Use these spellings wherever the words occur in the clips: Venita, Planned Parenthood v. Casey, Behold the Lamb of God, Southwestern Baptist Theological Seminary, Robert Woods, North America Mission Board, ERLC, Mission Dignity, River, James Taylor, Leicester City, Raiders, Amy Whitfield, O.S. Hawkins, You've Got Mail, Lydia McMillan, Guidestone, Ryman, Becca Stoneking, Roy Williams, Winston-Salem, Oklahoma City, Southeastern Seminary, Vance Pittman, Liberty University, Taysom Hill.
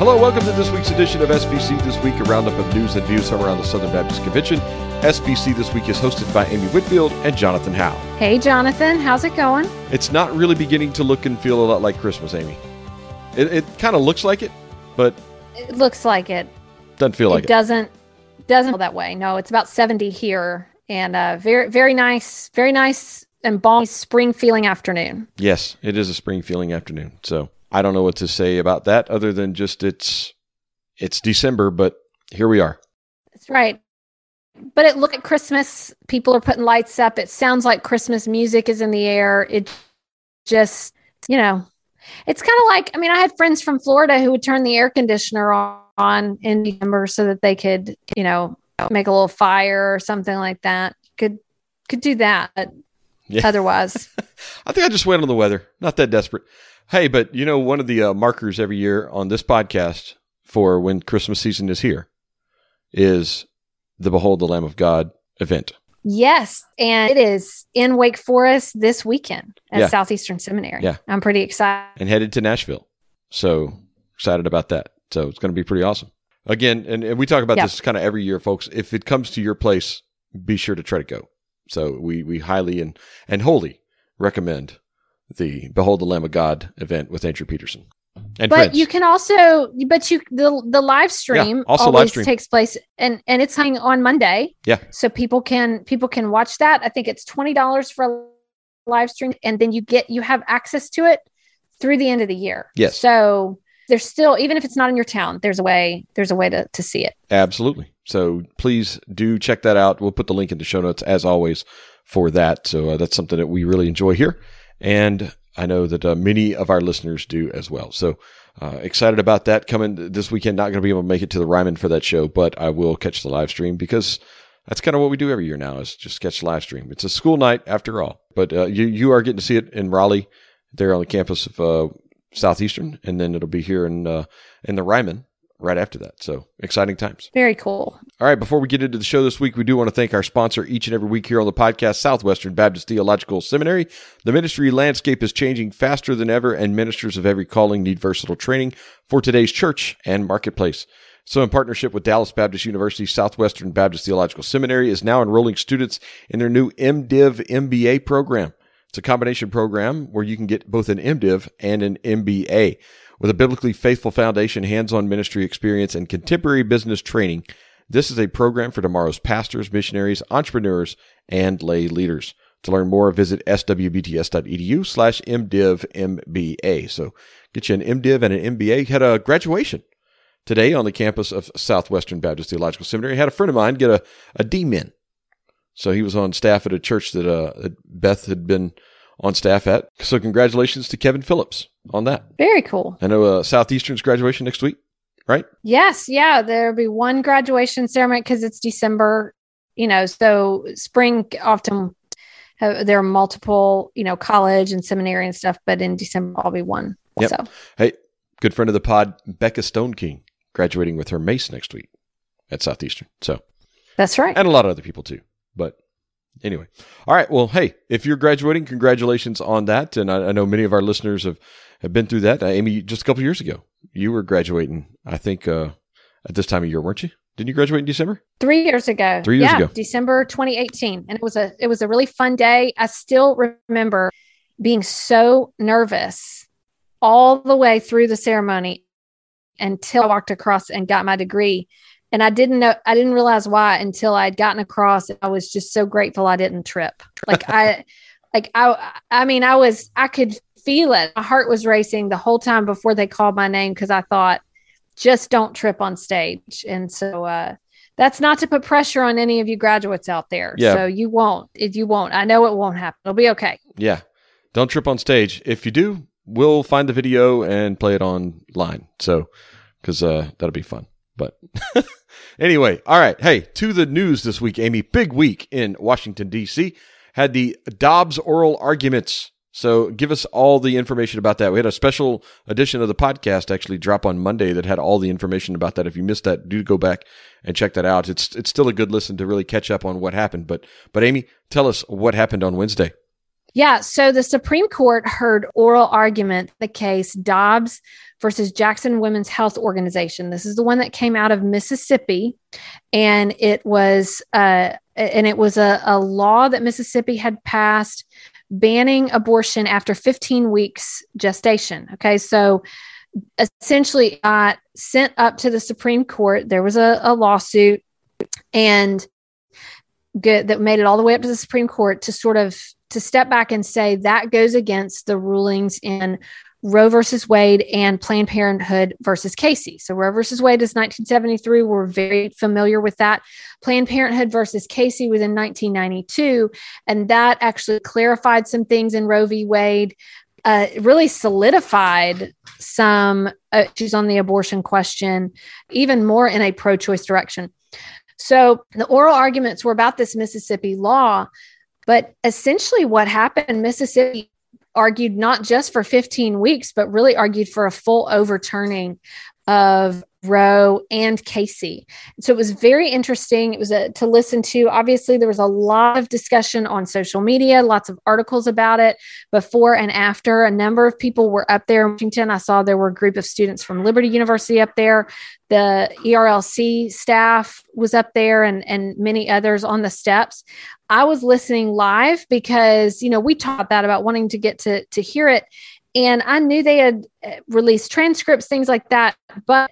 Hello, welcome to this week's edition of SBC This Week, a roundup of news and views from around the Southern Baptist Convention. SBC This Week is hosted by Amy Whitfield and Jonathan Howe. Hey, Jonathan, how's it going? It's not really beginning to look and feel a lot like Christmas, Amy. It kind of looks like it, but... It looks like it. Doesn't feel like it. Doesn't feel that way. No, it's about 70 here, and very nice and balmy spring feeling afternoon. Yes, it is a spring feeling afternoon, so... I don't know what to say about that other than just it's December, but here we are. That's right. But it look at Christmas. People are putting lights up. It sounds like Christmas music is in the air. It just, you know, it's kind of like, I mean, I had friends from Florida who would turn the air conditioner on in December so that they could, you know, make a little fire or something like that. Could do that. Yeah. Otherwise. I think I just went on the weather. Not that desperate. Hey, but you know, one of the markers every year on this podcast for when Christmas season is here is the Behold the Lamb of God event. Yes, and it is in Wake Forest this weekend at Southeastern Seminary. Yeah. I'm pretty excited. And headed to Nashville. So excited about that. So it's going to be pretty awesome. Again, and we talk about this kind of every year, folks. If it comes to your place, be sure to try to go. So we highly and wholly recommend the Behold the Lamb of God event with Andrew Peterson. And you can also, the live stream also takes place and it's hanging on Monday. Yeah. So people can watch that. I think it's $20 for a live stream, and then you have access to it through the end of the year. Yes. So there's still, even if it's not in your town, there's a way to see it. Absolutely. So please do check that out. We'll put the link in the show notes as always for that. So that's something that we really enjoy here. And I know that many of our listeners do as well. So excited about that coming this weekend. Not going to be able to make it to the Ryman for that show, but I will catch the live stream because that's kind of what we do every year now is just catch the live stream. It's a school night after all, but you are getting to see it in Raleigh there on the campus of Southeastern, and then it'll be here in the Ryman right after that. So exciting times. Very cool. All right. Before we get into the show this week, we do want to thank our sponsor each and every week here on the podcast, Southwestern Baptist Theological Seminary. The ministry landscape is changing faster than ever, and ministers of every calling need versatile training for today's church and marketplace. So in partnership with Dallas Baptist University, Southwestern Baptist Theological Seminary is now enrolling students in their new MDiv MBA program. It's a combination program where you can get both an MDiv and an MBA. With a biblically faithful foundation, hands-on ministry experience, and contemporary business training, this is a program for tomorrow's pastors, missionaries, entrepreneurs, and lay leaders. To learn more, visit swbts.edu/MDivMBA. So get you an MDiv and an MBA. Had a graduation today on the campus of Southwestern Baptist Theological Seminary. Had a friend of mine get a D-min. So he was on staff at a church that Beth had been on staff at. So congratulations to Kevin Phillips on that. Very cool. I know Southeastern's graduation next week, right? Yes. Yeah. There'll be one graduation ceremony because it's December, you know, so spring often there are multiple, you know, college and seminary and stuff, but in December I'll be one. Yep. So. Hey, good friend of the pod, Becca Stoneking, graduating with her mace next week at Southeastern. So that's right. And a lot of other people too, but anyway. All right. Well, hey, if you're graduating, congratulations on that. And I know many of our listeners have been through that. Amy, just a couple of years ago, you were graduating, I think, at this time of year, weren't you? Didn't you graduate in December? 3 years ago. 3 years ago. December 2018. And it was a really fun day. I still remember being so nervous all the way through the ceremony until I walked across and got my degree. And I didn't realize why until I'd gotten across. I was just so grateful I didn't trip. I could feel it. My heart was racing the whole time before they called my name because I thought, just don't trip on stage. And so that's not to put pressure on any of you graduates out there. Yeah. So you won't. I know it won't happen. It'll be okay. Yeah. Don't trip on stage. If you do, we'll find the video and play it online. So, because that'll be fun. But anyway, all right. Hey, to the news this week, Amy. Big week in Washington, D.C. Had the Dobbs oral arguments. So give us all the information about that. We had a special edition of the podcast actually drop on Monday that had all the information about that. If you missed that, do go back and check that out. It's still a good listen to really catch up on what happened. But Amy, tell us what happened on Wednesday. Yeah. So the Supreme Court heard oral argument, the case Dobbs versus Jackson Women's Health Organization. This is the one that came out of Mississippi, and it was a law that Mississippi had passed banning abortion after 15 weeks gestation. Okay. So essentially got sent up to the Supreme Court. There was a lawsuit and good that made it all the way up to the Supreme Court to step back and say that goes against the rulings in Roe versus Wade and Planned Parenthood versus Casey. So Roe versus Wade is 1973. We're very familiar with that. Planned Parenthood versus Casey was in 1992. And that actually clarified some things in Roe v. Wade, really solidified some issues on the abortion question, even more in a pro-choice direction. So the oral arguments were about this Mississippi law. But essentially what happened, Mississippi argued not just for 15 weeks, but really argued for a full overturning of Roe and Casey. So it was very interesting. It was to listen to. Obviously, there was a lot of discussion on social media, lots of articles about it before and after. A number of people were up there in Washington. I saw there were a group of students from Liberty University up there. The ERLC staff was up there and many others on the steps. I was listening live because, we taught that about wanting to get to hear it. And I knew they had released transcripts, things like that. But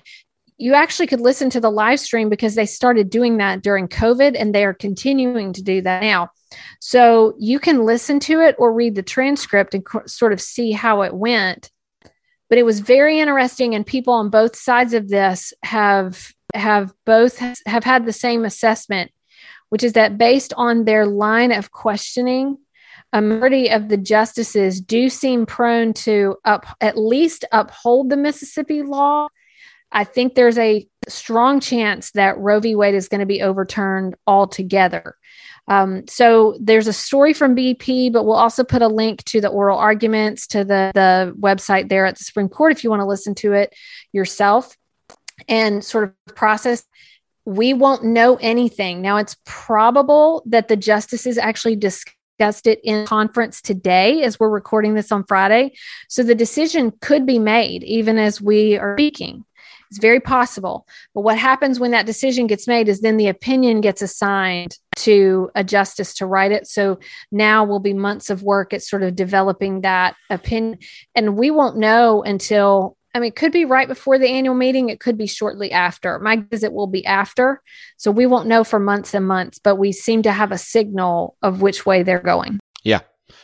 you actually could listen to the live stream because they started doing that during COVID and they are continuing to do that now. So you can listen to it or read the transcript and sort of see how it went. But it was very interesting. And people on both sides of this have had the same assessment, which is that based on their line of questioning, a majority of the justices do seem prone to at least uphold the Mississippi law. I think there's a strong chance that Roe v. Wade is going to be overturned altogether. So there's a story from BP, but we'll also put a link to the oral arguments, to the website there at the Supreme Court if you want to listen to it yourself and sort of process. We won't know anything. Now, it's probable that the justices actually discussed it in conference today as we're recording this on Friday. So the decision could be made even as we are speaking. It's very possible. But what happens when that decision gets made is then the opinion gets assigned to a justice to write it. So now will be months of work at sort of developing that opinion. And we won't know until, it could be right before the annual meeting. It could be shortly after. My guess is it will be after. So we won't know for months and months, but we seem to have a signal of which way they're going. Yeah.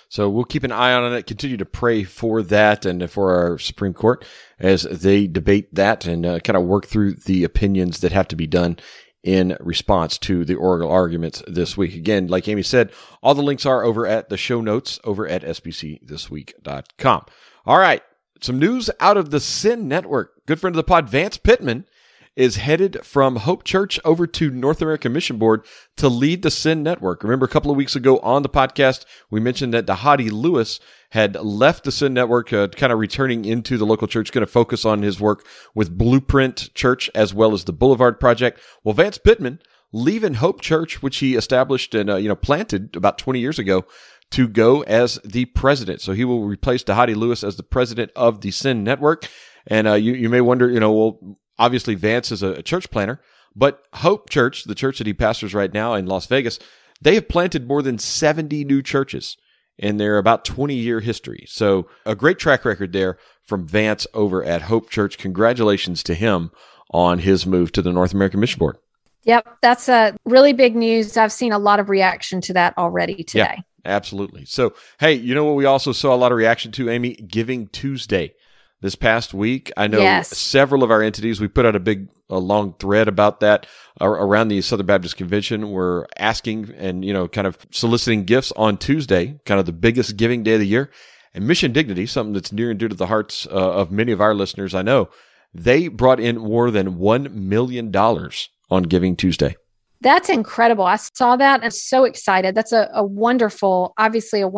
So we'll keep an eye on it, continue to pray for that and for our Supreme Court as they debate that and kind of work through the opinions that have to be done in response to the oral arguments this week. Again, like Amy said, all the links are over at the show notes over at sbcthisweek.com. All right. Some news out of the Send Network. Good friend of the pod, Vance Pittman, is headed from Hope Church over to North America Mission Board to lead the Send Network. Remember, a couple of weeks ago on the podcast, we mentioned that Dhati Lewis had left the Send Network, kind of returning into the local church, going to focus on his work with Blueprint Church as well as the Boulevard Project. Well, Vance Pittman leaving Hope Church, which he established and planted about 20 years ago, to go as the president. So he will replace Dhati Lewis as the president of the Send Network. And you may wonder, obviously Vance is a church planner, but Hope Church, the church that he pastors right now in Las Vegas, they have planted more than 70 new churches in their about 20-year history. So a great track record there from Vance over at Hope Church. Congratulations to him on his move to the North American Mission Board. Yep, that's a really big news. I've seen a lot of reaction to that already today. Yeah. Absolutely. So, hey, you know what we also saw a lot of reaction to, Amy? Giving Tuesday this past week. I know Several of our entities, we put out a long thread about that around the Southern Baptist Convention, were asking and, kind of soliciting gifts on Tuesday, kind of the biggest giving day of the year. And Mission Dignity, something that's near and dear to the hearts of many of our listeners, I know, they brought in more than $1 million on Giving Tuesday. That's incredible. I saw that. I'm so excited. That's a wonderful ministry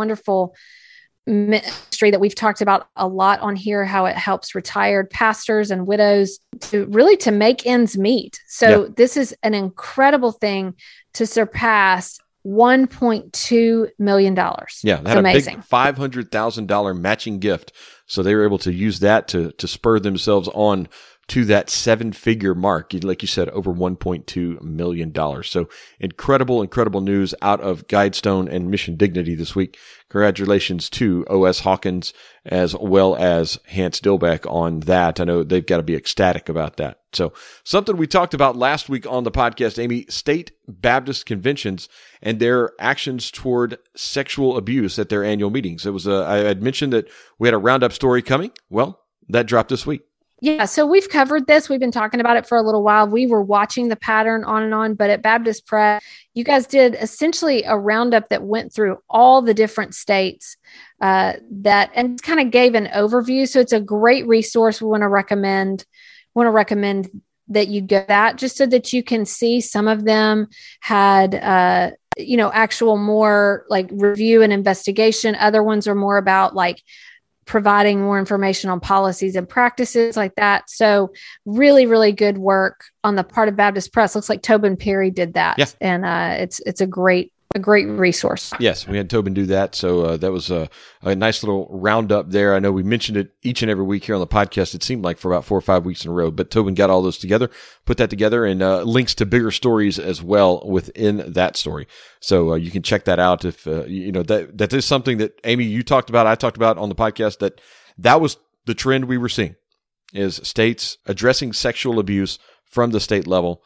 that we've talked about a lot on here, how it helps retired pastors and widows to make ends meet. So This is an incredible thing to surpass $1.2 million. Yeah, they had a big $500,000 matching gift. So they were able to use that to spur themselves on to that seven-figure mark, like you said, over $1.2 million. So incredible, incredible news out of Guidestone and Mission Dignity this week. Congratulations to O.S. Hawkins as well as Hans Dilbeck on that. I know they've got to be ecstatic about that. So something we talked about last week on the podcast, Amy, state Baptist conventions and their actions toward sexual abuse at their annual meetings. It was I had mentioned that we had a roundup story coming. Well, that dropped this week. Yeah, so we've covered this. We've been talking about it for a little while. We were watching the pattern on and on, but at Baptist Press, you guys did essentially a roundup that went through all the different states and kind of gave an overview. So it's a great resource. We want to recommend that you go that just so that you can see some of them had, actual more like review and investigation. Other ones are more about like providing more information on policies and practices like that. So really, really good work on the part of Baptist Press. Looks like Tobin Perry did that. Yeah. And it's a great resource. Yes, we had Tobin do that. So that was a nice little roundup there. I know we mentioned it each and every week here on the podcast. It seemed like for about 4 or 5 weeks in a row, but Tobin got all those together, put that together, and links to bigger stories as well within that story. So you can check that out if that is something that, Amy, you talked about, I talked about on the podcast, that was the trend we were seeing, is states addressing sexual abuse from the state level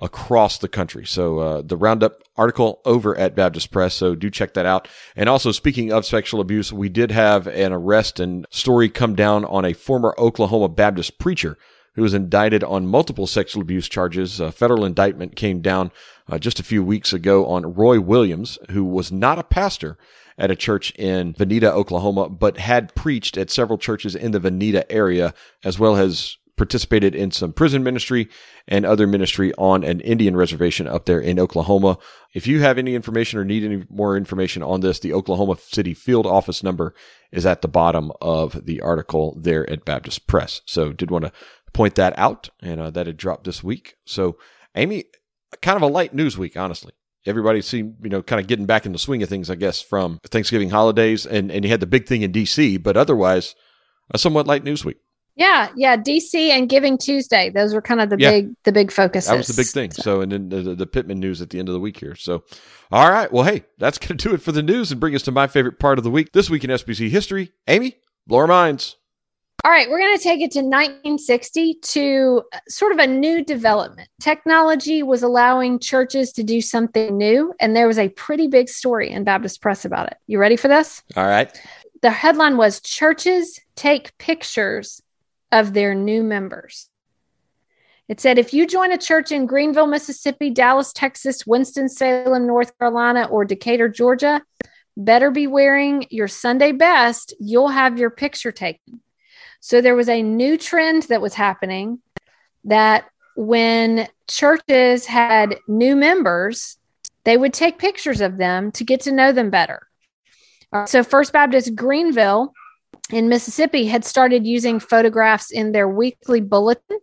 across the country. So the roundup article over at Baptist Press, so do check that out. And also, speaking of sexual abuse, we did have an arrest and story come down on a former Oklahoma Baptist preacher who was indicted on multiple sexual abuse charges. A federal indictment came down just a few weeks ago on Roy Williams, who was not a pastor at a church in Venita, Oklahoma, but had preached at several churches in the Venita area, as well as participated in some prison ministry and other ministry on an Indian reservation up there in Oklahoma. If you have any information or need any more information on this, the Oklahoma City field office number is at the bottom of the article there at Baptist Press. So did want to point that out, and that had dropped this week. So, Amy, kind of a light news week, honestly. Everybody seemed, kind of getting back in the swing of things, I guess, from Thanksgiving holidays, and you had the big thing in D.C., but otherwise, a somewhat light news week. Yeah, DC and Giving Tuesday. Those were kind of the big focuses. That was the big thing. So, and then the Pittman news at the end of the week here. So, all right. Well, hey, that's going to do it for the news and bring us to my favorite part of the week. This week in SBC history, Amy, blow our minds. All right, we're going to take it to 1960 to sort of a new development. Technology was allowing churches to do something new, and there was a pretty big story in Baptist Press about it. You ready for this? All right. The headline was, "Churches Take Pictures of Their New Members." It said, if you join a church in Greenville, Mississippi, Dallas, Texas, Winston-Salem, North Carolina, or Decatur, Georgia, better be wearing your Sunday best. You'll have your picture taken. So there was a new trend that was happening, that when churches had new members, they would take pictures of them to get to know them better. So First Baptist Greenville in Mississippi had started using photographs in their weekly bulletin.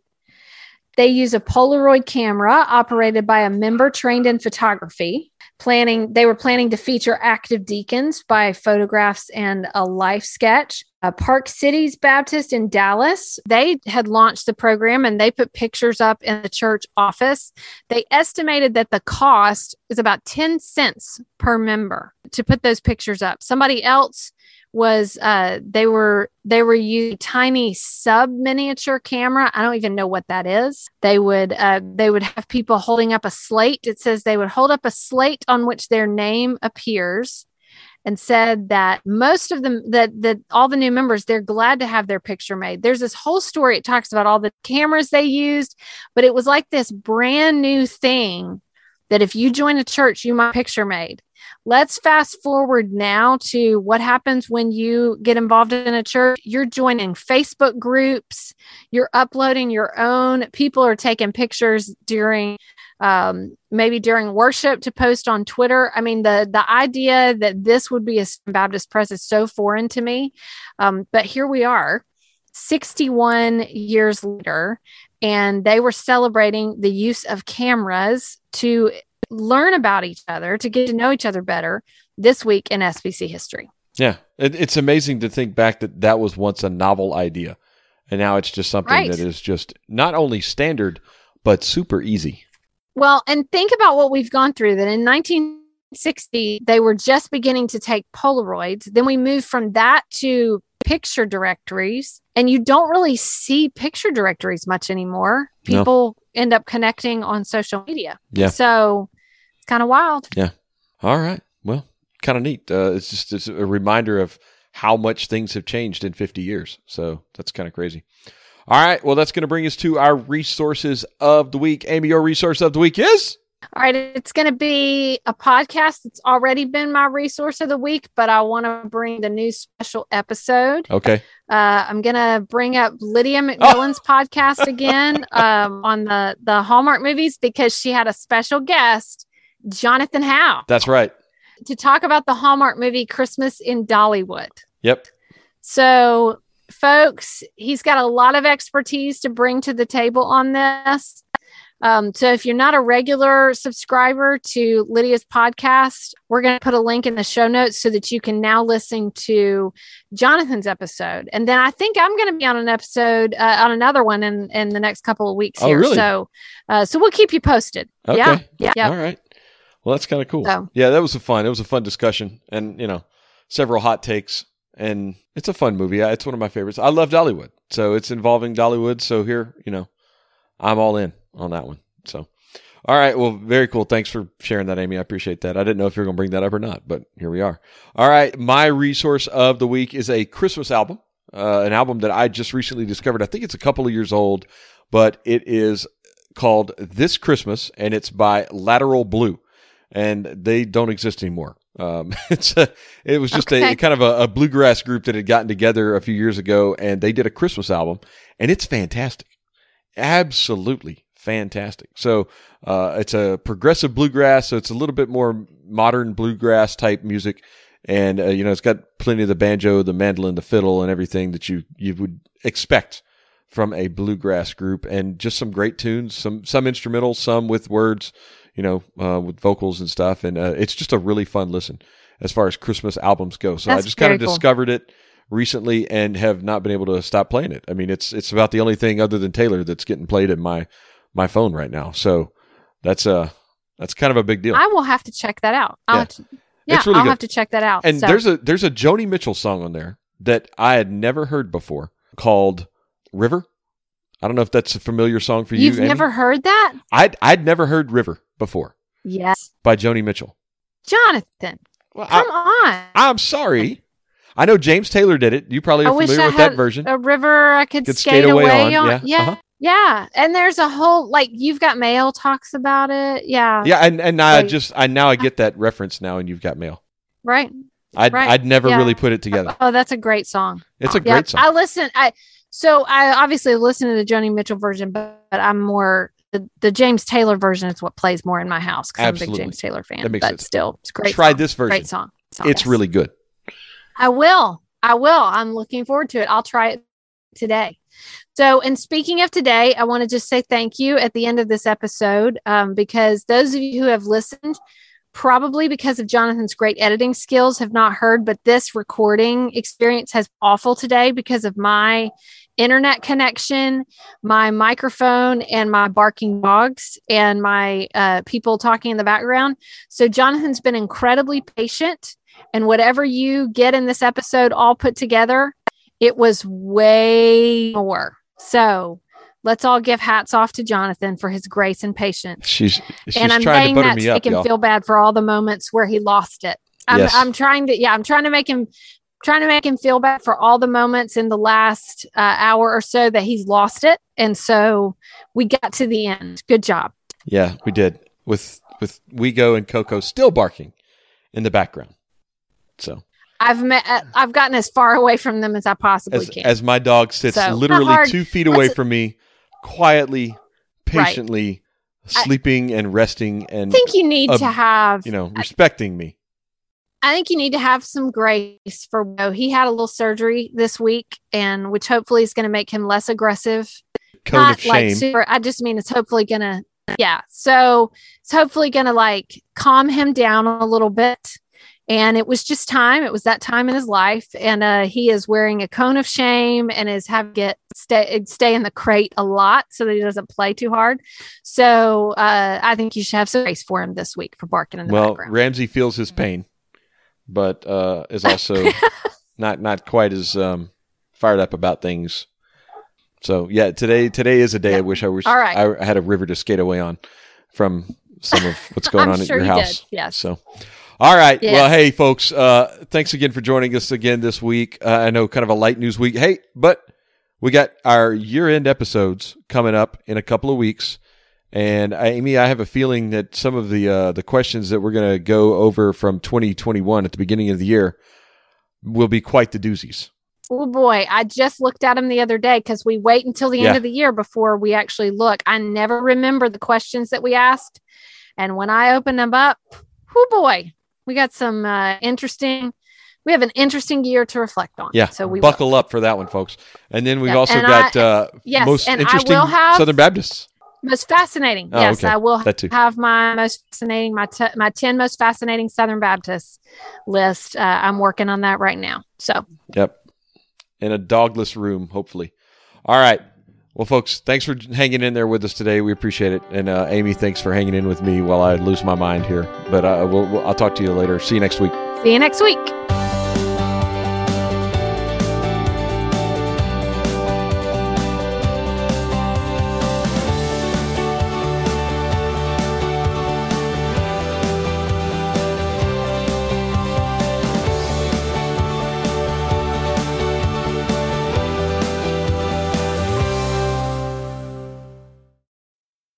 They use a Polaroid camera operated by a member trained in photography. They were planning to feature active deacons by photographs and a life sketch. Park City's Baptist in Dallas, they had launched the program and they put pictures up in the church office. They estimated that the cost is about 10 cents per member to put those pictures up. Somebody else was they were using tiny sub miniature camera. I don't even know what that is. They would have people holding up a slate. It says they would hold up a slate on which their name appears, and said that most of them, that all the new members, they're glad to have their picture made. There's this whole story. It talks about all the cameras they used, but it was like this brand new thing that if you join a church, you might picture made. Let's fast forward now to what happens when you get involved in a church. You're joining Facebook groups. You're uploading your own. People are taking pictures during maybe during worship to post on Twitter. I mean, the idea that this would be a Baptist Press is so foreign to me. But here we are, 61 years later, and they were celebrating the use of cameras to learn about each other, to get to know each other better this week in SBC history. Yeah. It's amazing to think back that that was once a novel idea, and now it's just something that is just not only standard, but super easy. Well, and think about what we've gone through, that in 1960, they were just beginning to take Polaroids. Then we moved from that to picture directories, and you don't really see picture directories much anymore. People end up connecting on social media. Yeah. So it's kind of wild. Yeah. All right. Well, kind of neat. It's a reminder of how much things have changed in 50 years. So that's kind of crazy. All right. Well, that's going to bring us to our resources of the week. Amy, your resource of the week is? All right. It's going to be a podcast. It's already been my resource of the week, but I want to bring the new special episode. Okay. I'm going to bring up Lydia McMillan's podcast again on the Hallmark movies, because she had a special guest, Jonathan Howe. That's right. To talk about the Hallmark movie Christmas in Dollywood. Yep. So, folks, he's got a lot of expertise to bring to the table on this. So if you're not a regular subscriber to Lydia's podcast, we're going to put a link in the show notes so that you can now listen to Jonathan's episode. And then I think I'm going to be on an episode, on another one in the next couple of weeks here. Really? So we'll keep you posted. Okay. Yeah. All right. Well, that's kind of cool. So, yeah, that was a fun discussion, and, you know, several hot takes, and it's a fun movie. It's one of my favorites. I love Dollywood. So it's involving Dollywood. So here, you know, I'm all in on that one. So, all right. Well, very cool. Thanks for sharing that, Amy. I appreciate that. I didn't know if you were going to bring that up or not, but here we are. All right. My resource of the week is a Christmas album, an album that I just recently discovered. I think it's a couple of years old, but it is called This Christmas, and it's by Lateral Blue, and they don't exist anymore. It was just a kind of a bluegrass group that had gotten together a few years ago, and they did a Christmas album, and it's fantastic. Absolutely fantastic. So it's a progressive bluegrass, so it's a little bit more modern bluegrass type music, and you know, it's got plenty of the banjo, the mandolin, the fiddle, and everything that you would expect from a bluegrass group, and just some great tunes, some instrumentals, some with words, you know, with vocals and stuff, and it's just a really fun listen as far as Christmas albums go. So I just kind of discovered it recently and have not been able to stop playing it. I mean, it's about the only thing other than Taylor that's getting played in my phone right now. So that's kind of a big deal. I will have to check that out. I'll have to check that out. And there's a Joni Mitchell song on there that I had never heard before called River. I don't know if that's a familiar song for you. You've never heard that? I'd never heard River before. Yes. By Joni Mitchell. Jonathan, well, come on. I'm sorry. I know James Taylor did it. You probably are familiar with that version. A river I could skate away on. Yeah. Yeah. Uh-huh. Yeah. And there's a whole, like, You've Got Mail talks about it. Yeah. Yeah. And I get that reference now, and You've Got Mail. Right. I'd never really put it together. Oh, that's a great song. It's a great song. I obviously listen to the Joni Mitchell version, but I'm more, the James Taylor version is what plays more in my house, because I'm a big James Taylor fan. That makes sense. Still, it's great. Try this version. Great song. It's really good. I will. I'm looking forward to it. I'll try it today. So, and speaking of today, I want to just say thank you at the end of this episode, because those of you who have listened, probably because of Jonathan's great editing skills, have not heard, but this recording experience has been awful today because of my internet connection, my microphone, and my barking dogs, and my people talking in the background. So Jonathan's been incredibly patient, and whatever you get in this episode all put together, it was way more. So let's all give hats off to Jonathan for his grace and patience. And I'm trying to butter me up, y'all. Make him feel bad for all the moments where he lost it. I'm trying to make him feel bad for all the moments in the last hour or so that he's lost it. And so we got to the end. Good job. Yeah, we did. With Wego and Coco still barking in the background. So I've gotten as far away from them as I possibly can. As my dog sits literally 2 feet away from me, quietly, patiently sleeping and resting, and I think you need to have, you know, respecting me. I think you need to have some grace for Bo. He had a little surgery this week, and which hopefully is going to make him less aggressive. Not like super. I just mean it's hopefully going to Yeah. So it's hopefully going to like calm him down a little bit. And it was just time. It was that time in his life. And he is wearing a cone of shame and is having to stay in the crate a lot so that he doesn't play too hard. So I think you should have some grace for him this week for barking in the background. Well, Ramsey feels his pain, but is also not quite as fired up about things. So yeah, today is a day. Yeah. I wish I had a river to skate away on from some of what's going on at your house. Did. Yes. So, all right. Yes. Well, hey folks, thanks again for joining us again this week. I know kind of a light news week. Hey, but we got our year-end episodes coming up in a couple of weeks. And Amy, I have a feeling that some of the questions that we're going to go over from 2021 at the beginning of the year will be quite the doozies. Oh boy, I just looked at them the other day because we wait until the end of the year before we actually look. I never remember the questions that we asked. And when I open them up, oh boy, we got some we have an interesting year to reflect on. Yeah, so we buckle up for that one, folks. And then we've also got most interesting Southern Baptists. Most fascinating. Oh, yes, okay. I will have my most fascinating, my 10 most fascinating Southern Baptists list. I'm working on that right now. So. Yep. In a dogless room, hopefully. All right. Well, folks, thanks for hanging in there with us today. We appreciate it. And Amy, thanks for hanging in with me while I lose my mind here. But I'll talk to you later. See you next week. See you next week.